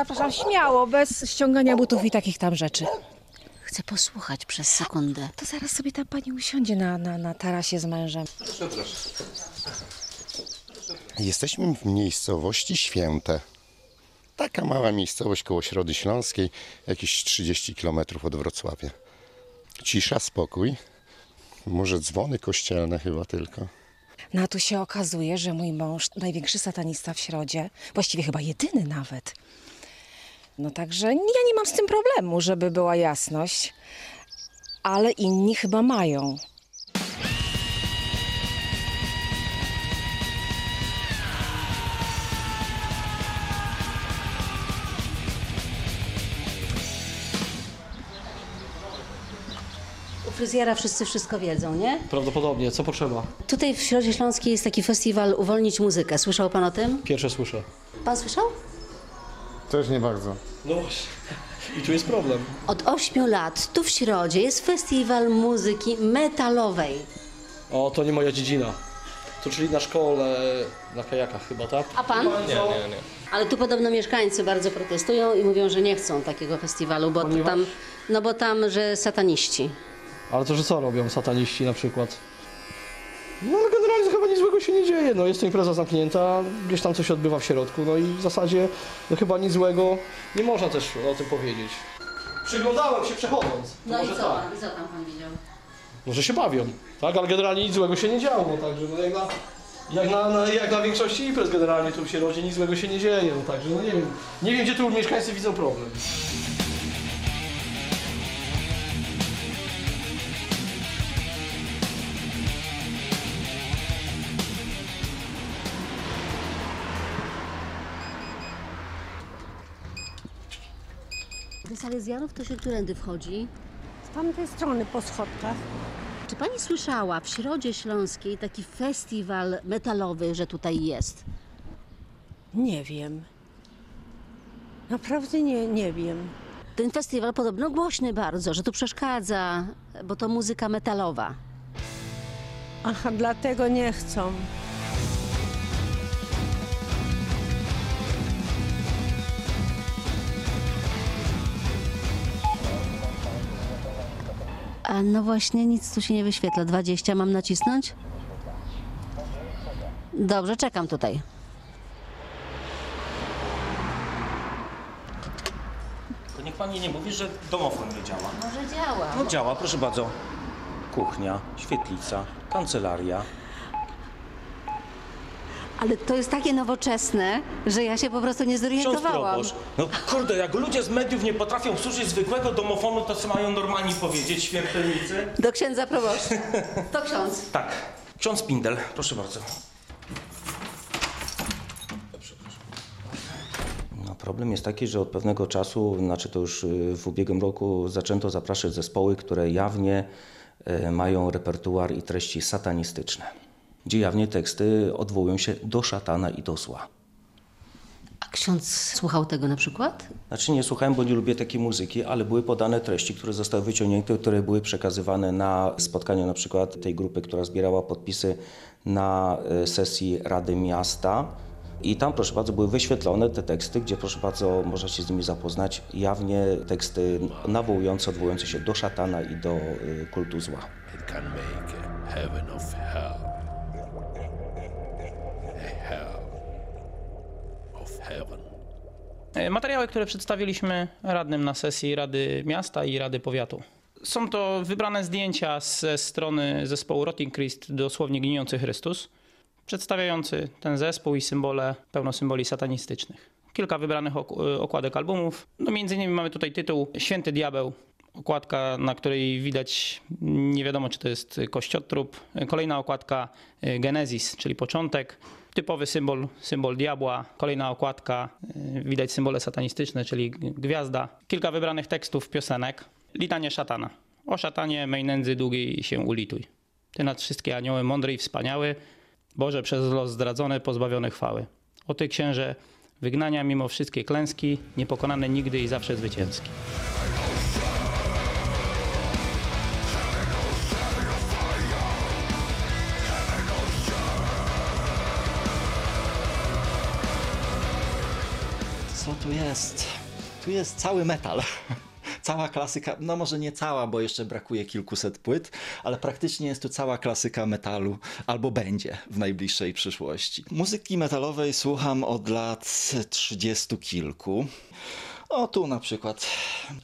zapraszam śmiało, bez ściągania butów i takich tam rzeczy. Chcę posłuchać przez sekundę. To zaraz sobie ta pani usiądzie na tarasie z mężem. Jesteśmy w miejscowości Święte. Taka mała miejscowość koło Środy Śląskiej, jakieś 30 km od Wrocławia. Cisza, spokój. Może dzwony kościelne chyba tylko. No a tu się okazuje, że mój mąż, największy satanista w Środzie, właściwie chyba jedyny nawet. No także ja nie mam z tym problemu, żeby była jasność, ale inni chyba mają. Fryzjera wszyscy wszystko wiedzą, nie? Prawdopodobnie, co potrzeba. Tutaj w Środzie Śląskiej jest taki festiwal Uwolnić Muzykę. Słyszał pan o tym? Pierwsze słyszę. Pan słyszał? Też nie bardzo. No właśnie. I tu jest problem. Od 8 lat tu w Środzie jest Festiwal Muzyki Metalowej. O, to nie moja dziedzina. To czyli na szkole, na kajakach chyba, tak? A pan? Nie, nie, nie. Ale tu podobno mieszkańcy bardzo protestują i mówią, że nie chcą takiego festiwalu, bo tam, no bo tam, że sataniści. Ale to, że co robią sataniści na przykład? No generalnie chyba nic złego się nie dzieje, no jest to impreza zamknięta, gdzieś tam coś się odbywa w środku, no i w zasadzie no chyba nic złego nie można też o tym powiedzieć. Przyglądałem się przechodząc. No i co, tak. I co tam pan widział? No, że się bawią, tak, ale generalnie nic złego się nie działo, także no jak na większości imprez generalnie tu w Środzie nic złego się nie dzieje, no także no nie wiem gdzie tu mieszkańcy widzą problem. Do Salezjanów to się którędy wchodzi? Z tamtej strony po schodkach. Czy pani słyszała w Środzie Śląskiej taki festiwal metalowy, że tutaj jest? Nie wiem. Naprawdę nie wiem. Ten festiwal podobno głośny bardzo, że tu przeszkadza, bo to muzyka metalowa. Aha, dlatego nie chcą. A no właśnie, nic tu się nie wyświetla. 20 mam nacisnąć? Dobrze, czekam tutaj. To niech pani nie mówi, że domofon nie działa. Może działa. No działa, proszę bardzo. Kuchnia, świetlica, kancelaria. Ale to jest takie nowoczesne, że ja się po prostu nie zorientowałam. No kurde, jak ludzie z mediów nie potrafią usłyszeć zwykłego domofonu, to co mają normalnie powiedzieć śmiertelnicy? Do księdza proboszcza. To ksiądz. Tak. Ksiądz Pindel, proszę bardzo. No, problem jest taki, że od pewnego czasu, znaczy to już w ubiegłym roku, zaczęto zapraszać zespoły, które jawnie mają repertuar i treści satanistyczne, gdzie jawnie teksty odwołują się do szatana i do zła. A ksiądz słuchał tego na przykład? Znaczy nie słuchałem, bo nie lubię takiej muzyki, ale były podane treści, które zostały wyciągnięte, które były przekazywane na spotkaniu na przykład tej grupy, która zbierała podpisy na sesji Rady Miasta. I tam, proszę bardzo, były wyświetlone te teksty, gdzie, proszę bardzo, można się z nimi zapoznać. Jawnie teksty nawołujące, odwołujące się do szatana i do kultu zła. It can make heaven of hell. Materiały, które przedstawiliśmy radnym na sesji Rady Miasta i Rady Powiatu. Są to wybrane zdjęcia ze strony zespołu Rotting Christ, dosłownie Gnijący Chrystus, przedstawiający ten zespół i symbole, pełno symboli satanistycznych. Kilka wybranych okładek albumów. No, między innymi mamy tutaj tytuł Święty Diabeł, okładka, na której widać, nie wiadomo czy to jest kościotrup. Kolejna okładka Genezis, czyli początek. Typowy symbol diabła, kolejna okładka, widać symbole satanistyczne, czyli gwiazda. Kilka wybranych tekstów, piosenek. Litanie szatana. O szatanie, mej nędzy długiej się ulituj. Ty nad wszystkie anioły mądry i wspaniały, Boże przez los zdradzone, pozbawiony chwały. O ty księże wygnania mimo wszystkie klęski, niepokonany nigdy i zawsze zwycięski. Co tu jest? Tu jest cały metal. Cała klasyka, no może nie cała, bo jeszcze brakuje kilkuset płyt, ale praktycznie jest tu cała klasyka metalu, albo będzie w najbliższej przyszłości. Muzyki metalowej słucham od lat 30 kilku. O, tu na przykład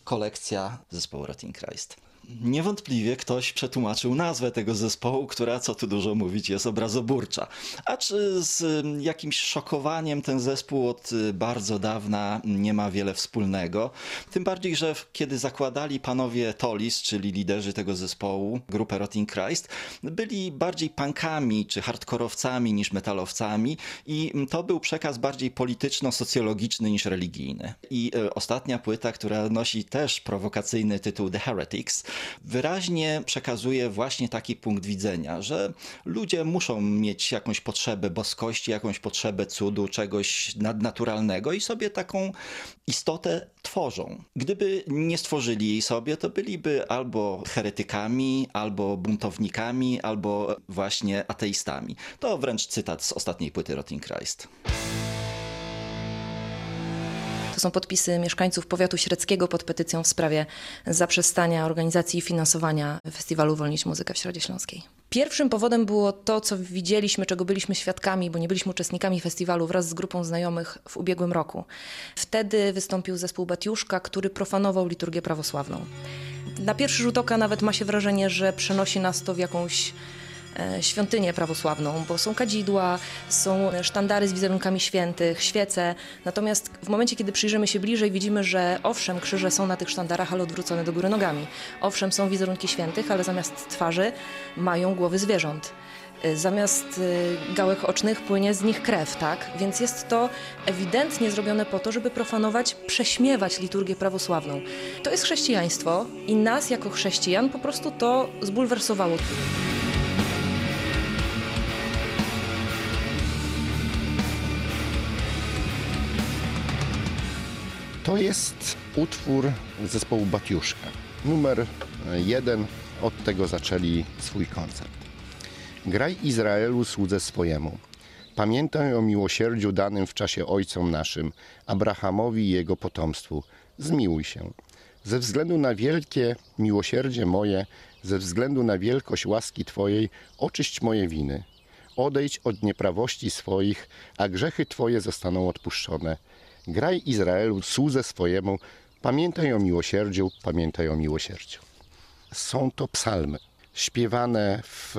kolekcja zespołu Rotting Christ. Niewątpliwie ktoś przetłumaczył nazwę tego zespołu, która, co tu dużo mówić, jest obrazoburcza. A czy z jakimś szokowaniem ten zespół od bardzo dawna nie ma wiele wspólnego? Tym bardziej, że kiedy zakładali panowie Tolis, czyli liderzy tego zespołu, grupę Rotting Christ, byli bardziej punkami czy hardkorowcami niż metalowcami i to był przekaz bardziej polityczno-socjologiczny niż religijny. I ostatnia płyta, która nosi też prowokacyjny tytuł The Heretics, wyraźnie przekazuje właśnie taki punkt widzenia, że ludzie muszą mieć jakąś potrzebę boskości, jakąś potrzebę cudu, czegoś nadnaturalnego i sobie taką istotę tworzą. Gdyby nie stworzyli jej sobie, to byliby albo heretykami, albo buntownikami, albo właśnie ateistami. To wręcz cytat z ostatniej płyty Rotting Christ. To są podpisy mieszkańców powiatu średzkiego pod petycją w sprawie zaprzestania organizacji i finansowania festiwalu Uwolnić Muzykę w Środzie Śląskiej. Pierwszym powodem było to, co widzieliśmy, czego byliśmy świadkami, bo nie byliśmy uczestnikami festiwalu wraz z grupą znajomych w ubiegłym roku. Wtedy wystąpił zespół Batiuszka, który profanował liturgię prawosławną. Na pierwszy rzut oka nawet ma się wrażenie, że przenosi nas to w jakąś świątynię prawosławną, bo są kadzidła, są sztandary z wizerunkami świętych, świece. Natomiast w momencie, kiedy przyjrzymy się bliżej, widzimy, że owszem, krzyże są na tych sztandarach, ale odwrócone do góry nogami. Owszem, są wizerunki świętych, ale zamiast twarzy mają głowy zwierząt. Zamiast gałek ocznych płynie z nich krew, tak? Więc jest to ewidentnie zrobione po to, żeby profanować, prześmiewać liturgię prawosławną. To jest chrześcijaństwo i nas jako chrześcijan po prostu to zbulwersowało. To jest utwór zespołu Batiuszka. Numer 1, od tego zaczęli swój koncert. Graj Izraelu słudze swojemu. Pamiętaj o miłosierdziu danym w czasie ojcom naszym, Abrahamowi i jego potomstwu. Zmiłuj się. Ze względu na wielkie miłosierdzie moje, ze względu na wielkość łaski Twojej, oczyść moje winy. Odejdź od nieprawości swoich, a grzechy Twoje zostaną odpuszczone. Graj Izraelu słudze swojemu, pamiętaj o miłosierdziu, pamiętaj o miłosierdziu. Są to psalmy, śpiewane w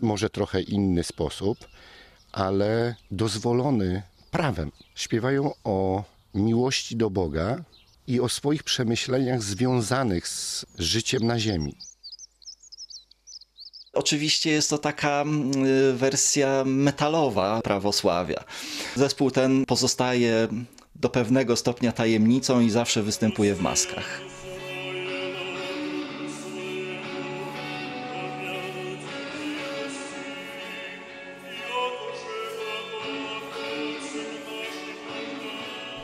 może trochę inny sposób, ale dozwolony prawem. Śpiewają o miłości do Boga i o swoich przemyśleniach związanych z życiem na ziemi. Oczywiście jest to taka wersja metalowa prawosławia. Zespół ten pozostaje do pewnego stopnia tajemnicą i zawsze występuje w maskach.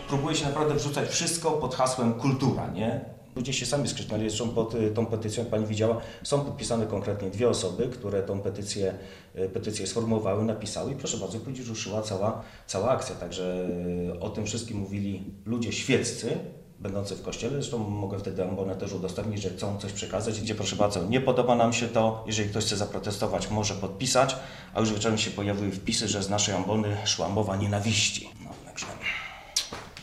Próbuje się naprawdę wrzucać wszystko pod hasłem kultura, nie? Ludzie się sami skrzyknęli, zresztą pod tą petycją, jak pani widziała, są podpisane konkretnie 2 osoby, które tą petycję sformułowały, napisały i proszę bardzo, później ruszyła cała akcja. Także o tym wszystkim mówili ludzie świeccy, będący w kościele, zresztą mogę wtedy ambonę też udostępnić, że chcą coś przekazać, gdzie proszę bardzo, nie podoba nam się to, jeżeli ktoś chce zaprotestować, może podpisać, a już wieczorem się pojawiły wpisy, że z naszej ambony szła mowa nienawiści. No, także...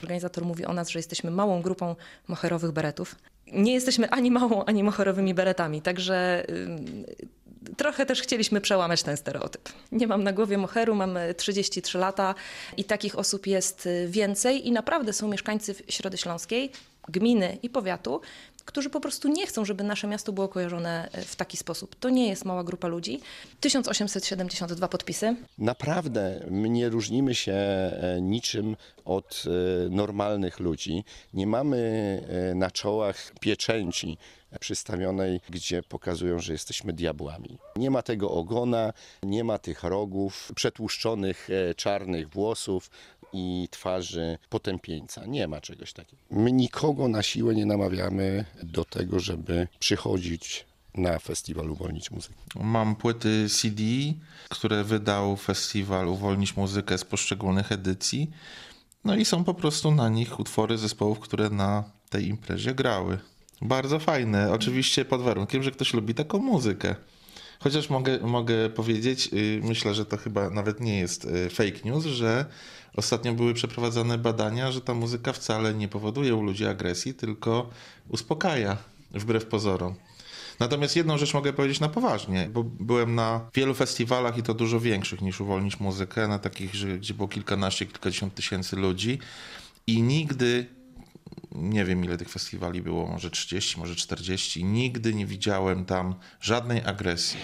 Organizator mówi o nas, że jesteśmy małą grupą moherowych beretów. Nie jesteśmy ani małą, ani moherowymi beretami, także trochę też chcieliśmy przełamać ten stereotyp. Nie mam na głowie moheru, mam 33 lata i takich osób jest więcej i naprawdę są mieszkańcy Środy Śląskiej, gminy i powiatu, którzy po prostu nie chcą, żeby nasze miasto było kojarzone w taki sposób. To nie jest mała grupa ludzi. 1872 podpisy. Naprawdę my nie różnimy się niczym od normalnych ludzi. Nie mamy na czołach pieczęci przystawionej, gdzie pokazują, że jesteśmy diabłami. Nie ma tego ogona, nie ma tych rogów, przetłuszczonych czarnych włosów i twarzy potępieńca. Nie ma czegoś takiego. My nikogo na siłę nie namawiamy do tego, żeby przychodzić na festiwal Uwolnić Muzykę. Mam płyty CD, które wydał festiwal Uwolnić Muzykę z poszczególnych edycji. No i są po prostu na nich utwory zespołów, które na tej imprezie grały. Bardzo fajne, oczywiście pod warunkiem, że ktoś lubi taką muzykę. Chociaż mogę powiedzieć, myślę, że to chyba nawet nie jest fake news, że ostatnio były przeprowadzane badania, że ta muzyka wcale nie powoduje u ludzi agresji, tylko uspokaja, wbrew pozorom. Natomiast jedną rzecz mogę powiedzieć na poważnie, bo byłem na wielu festiwalach i to dużo większych niż Uwolnić Muzykę, na takich, gdzie było kilkanaście, kilkadziesiąt tysięcy ludzi i nigdy, nie wiem ile tych festiwali było, może 30, może 40, nigdy nie widziałem tam żadnej agresji.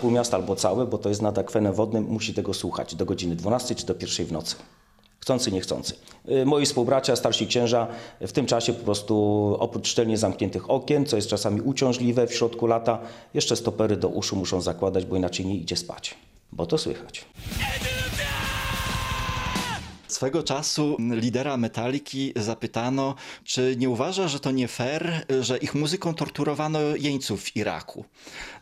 Pół miasta albo całe, bo to jest nad akwenem wodnym, musi tego słuchać do godziny 12 czy do 1 w nocy. Chcący, niechcący. Moi współbracia, starsi księża w tym czasie po prostu oprócz szczelnie zamkniętych okien, co jest czasami uciążliwe w środku lata, jeszcze stopery do uszu muszą zakładać, bo inaczej nie idzie spać, bo to słychać. Swego czasu lidera Metalliki zapytano, czy nie uważa, że to nie fair, że ich muzyką torturowano jeńców w Iraku.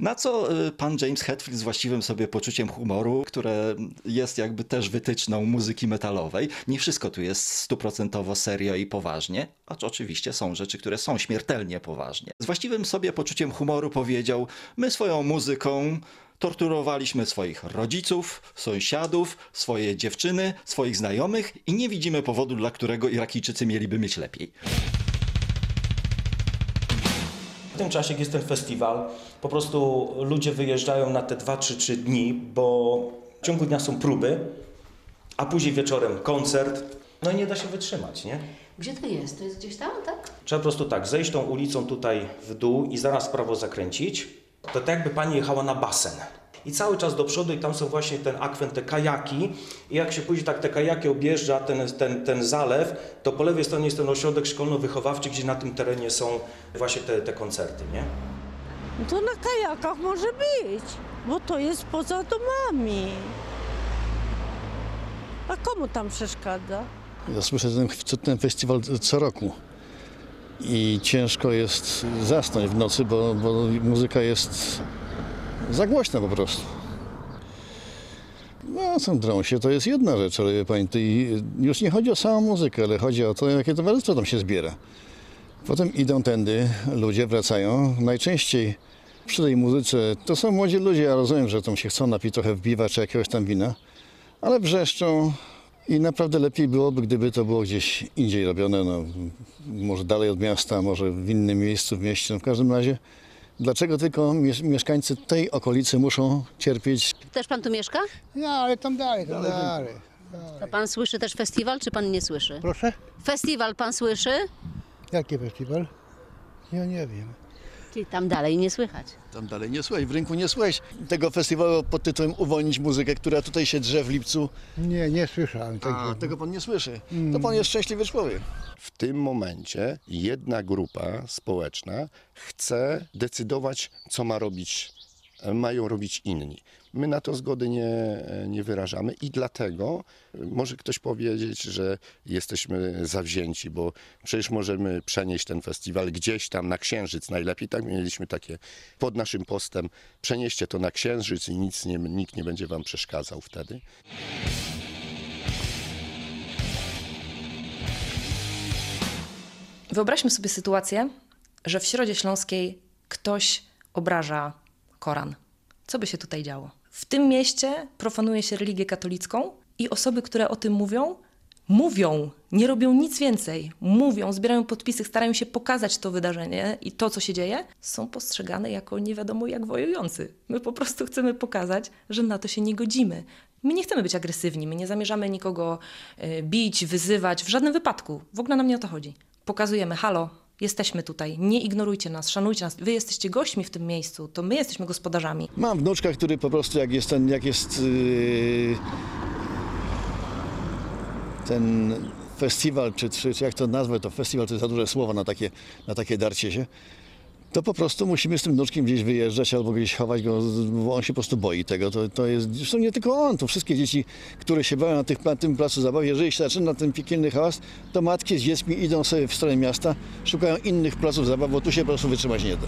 Na co pan James Hetfield z właściwym sobie poczuciem humoru, które jest jakby też wytyczną muzyki metalowej. Nie wszystko tu jest 100% serio i poważnie, acz oczywiście są rzeczy, które są śmiertelnie poważnie. Z właściwym sobie poczuciem humoru powiedział, my swoją muzyką torturowaliśmy swoich rodziców, sąsiadów, swoje dziewczyny, swoich znajomych i nie widzimy powodu, dla którego Irakijczycy mieliby mieć lepiej. W tym czasie, jak jest ten festiwal, po prostu ludzie wyjeżdżają na te 2-3 dni, bo w ciągu dnia są próby, a później wieczorem koncert. No i nie da się wytrzymać, nie? Gdzie to jest? To jest gdzieś tam, tak? Trzeba po prostu tak, zejść tą ulicą tutaj w dół i zaraz prawo zakręcić. To tak jakby pani jechała na basen i cały czas do przodu i tam są właśnie ten akwen, te kajaki i jak się później tak te kajaki objeżdża ten zalew, to po lewej stronie jest ten ośrodek szkolno-wychowawczy, gdzie na tym terenie są właśnie te koncerty, nie? To na kajakach może być, bo to jest poza domami. A komu tam przeszkadza? Ja słyszę ten festiwal co roku. I ciężko jest zasnąć w nocy, bo muzyka jest za głośna po prostu. No, są drą się, to jest jedna rzecz, ale wie pani, już nie chodzi o samą muzykę, ale chodzi o to, jakie towarzystwo tam się zbiera. Potem idą tędy, ludzie wracają. Najczęściej przy tej muzyce to są młodzi ludzie, ja rozumiem, że tam się chcą napić trochę piwa czy jakiegoś tam wina, ale wrzeszczą. I naprawdę lepiej byłoby, gdyby to było gdzieś indziej robione, no, może dalej od miasta, może w innym miejscu, w mieście, no, w każdym razie. Dlaczego tylko mieszkańcy tej okolicy muszą cierpieć? Też pan tu mieszka? No, ale tam dalej, tam dalej. A pan słyszy też festiwal, czy pan nie słyszy? Proszę? Festiwal pan słyszy? Jaki festiwal? Ja nie wiem. Czyli tam dalej nie słychać. Tam dalej nie słychać, w rynku nie słychać tego festiwalu pod tytułem Uwolnić Muzykę, która tutaj się drze w lipcu. Nie, nie słyszałem tego. A, tego pan nie słyszy. To pan jest szczęśliwy człowiek. W tym momencie jedna grupa społeczna chce decydować, co mają robić inni. My na to zgody nie wyrażamy i dlatego może ktoś powiedzieć, że jesteśmy zawzięci, bo przecież możemy przenieść ten festiwal gdzieś tam na Księżyc najlepiej. Tak mieliśmy takie pod naszym postem, przenieście to na Księżyc i nikt nie będzie wam przeszkadzał wtedy. Wyobraźmy sobie sytuację, że w Środzie Śląskiej ktoś obraża Koran. Co by się tutaj działo? W tym mieście profanuje się religię katolicką i osoby, które o tym mówią, nie robią nic więcej. Mówią, zbierają podpisy, starają się pokazać to wydarzenie i to, co się dzieje, są postrzegane jako nie wiadomo jak wojujący. My po prostu chcemy pokazać, że na to się nie godzimy. My nie chcemy być agresywni, my nie zamierzamy nikogo bić, wyzywać, w żadnym wypadku. W ogóle nam nie o to chodzi. Pokazujemy, halo, jesteśmy tutaj, nie ignorujcie nas, szanujcie nas. Wy jesteście gośćmi w tym miejscu, to my jesteśmy gospodarzami. Mam wnuczka, który po prostu jak jest ten festiwal, czy jak to nazwę, to festiwal to jest za duże słowo na takie darcie się, to po prostu musimy z tym wnuczkiem gdzieś wyjeżdżać albo gdzieś chować go, bo on się po prostu boi tego. To jest, zresztą nie tylko on, to wszystkie dzieci, które się bawią na tym placu zabaw, jeżeli się zaczyna ten piekielny hałas, to matki z dziećmi idą sobie w stronę miasta, szukają innych placów zabaw, bo tu się po prostu wytrzymać nie da.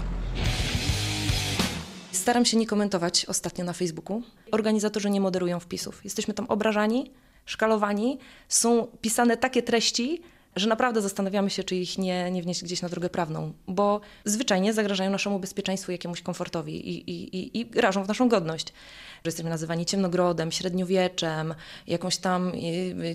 Z Staram się nie komentować ostatnio na Facebooku. Organizatorzy nie moderują wpisów. Jesteśmy tam obrażani, szkalowani. Są pisane takie treści, że naprawdę zastanawiamy się, czy ich nie wnieść gdzieś na drogę prawną, bo zwyczajnie zagrażają naszemu bezpieczeństwu, jakiemuś komfortowi i rażą w naszą godność. Że jesteśmy nazywani ciemnogrodem, średniowieczem, jakąś tam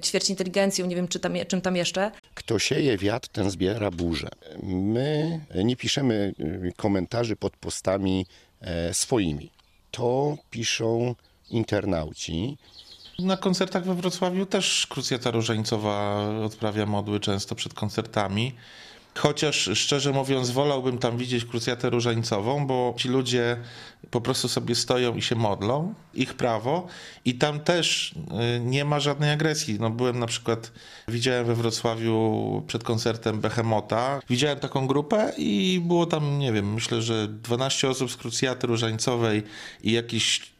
ćwierć inteligencją, nie wiem czym tam jeszcze. Kto sieje wiatr, ten zbiera burzę. My nie piszemy komentarzy pod postami swoimi. To piszą internauci. Na koncertach we Wrocławiu też krucjata różańcowa odprawia modły często przed koncertami. Chociaż szczerze mówiąc wolałbym tam widzieć krucjatę różańcową, bo ci ludzie po prostu sobie stoją i się modlą, ich prawo, i tam też nie ma żadnej agresji. No byłem na przykład, widziałem we Wrocławiu przed koncertem Behemota, widziałem taką grupę i było tam, nie wiem, myślę, że 12 osób z krucjaty różańcowej i jakiś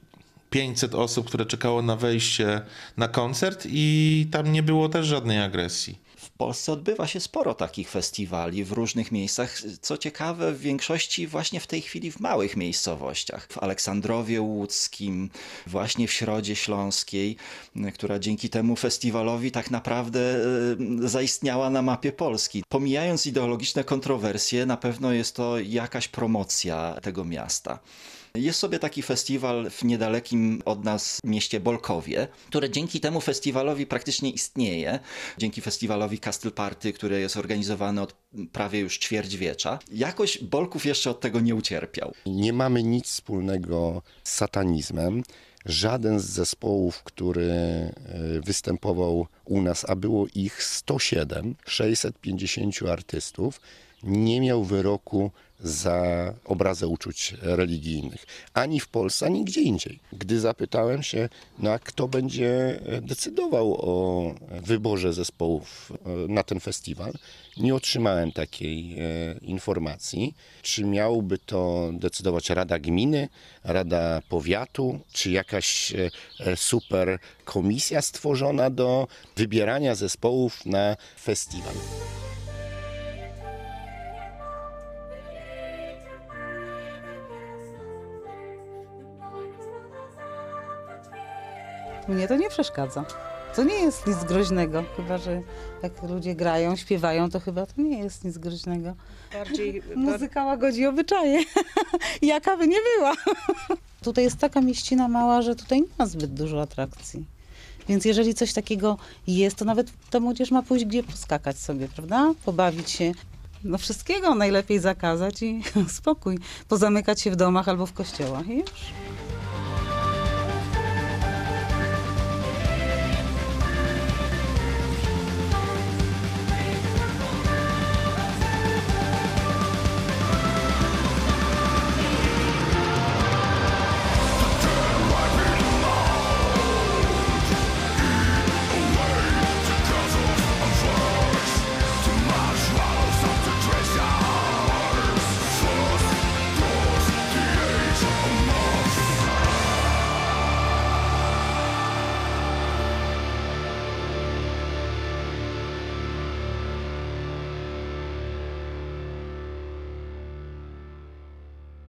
500 osób, które czekało na wejście na koncert, i tam nie było też żadnej agresji. W Polsce odbywa się sporo takich festiwali w różnych miejscach. Co ciekawe, w większości właśnie w tej chwili w małych miejscowościach. W Aleksandrowie Łódzkim, właśnie w Środzie Śląskiej, która dzięki temu festiwalowi tak naprawdę zaistniała na mapie Polski. Pomijając ideologiczne kontrowersje, na pewno jest to jakaś promocja tego miasta. Jest sobie taki festiwal w niedalekim od nas mieście Bolkowie, które dzięki temu festiwalowi praktycznie istnieje. Dzięki festiwalowi Castle Party, które jest organizowane od prawie już ćwierćwiecza. Jakoś Bolków jeszcze od tego nie ucierpiał. Nie mamy nic wspólnego z satanizmem. Żaden z zespołów, który występował u nas, a było ich 107, 650 artystów, nie miał wyroku za obrazę uczuć religijnych. Ani w Polsce, ani gdzie indziej. Gdy zapytałem się, kto będzie decydował o wyborze zespołów na ten festiwal, nie otrzymałem takiej informacji. Czy miałby to decydować Rada Gminy, Rada Powiatu, czy jakaś super komisja stworzona do wybierania zespołów na festiwal. Mnie to nie przeszkadza. To nie jest nic groźnego, chyba że jak ludzie grają, śpiewają, to chyba to nie jest nic groźnego. Muzyka łagodzi obyczaje, jaka by nie była. Tutaj jest taka mieścina mała, że tutaj nie ma zbyt dużo atrakcji. Więc jeżeli coś takiego jest, to nawet ta młodzież ma pójść gdzie poskakać sobie, prawda? Pobawić się. No wszystkiego najlepiej zakazać i spokój. Pozamykać się w domach albo w kościołach i już.